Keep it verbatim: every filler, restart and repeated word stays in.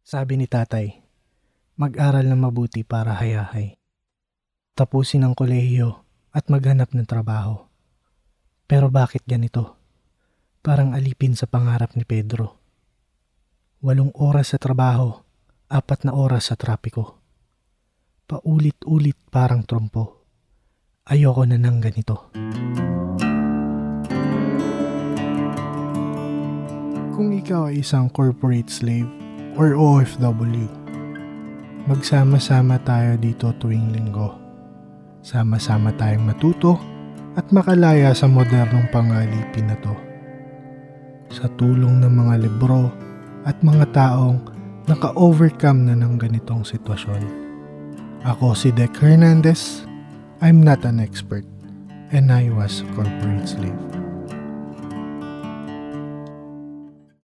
Sabi ni tatay, mag-aral na mabuti para hayahay. Tapusin ang kolehiyo at maghanap ng trabaho. Pero bakit ganito? Parang alipin sa pangarap ni Pedro. Walong oras sa trabaho, apat na oras sa trapiko. Paulit-ulit parang trompo. Ayoko na ng ganito. Kung ikaw ay isang corporate slave or O F W, magsama-sama tayo dito tuwing linggo. Sama-sama tayong matuto at makalaya sa modernong pangalipin na to. Sa tulong ng mga libro at mga taong naka-overcome na ng ganitong sitwasyon. Ako si Dec Hernandez. I'm not an expert and I was a corporate slave.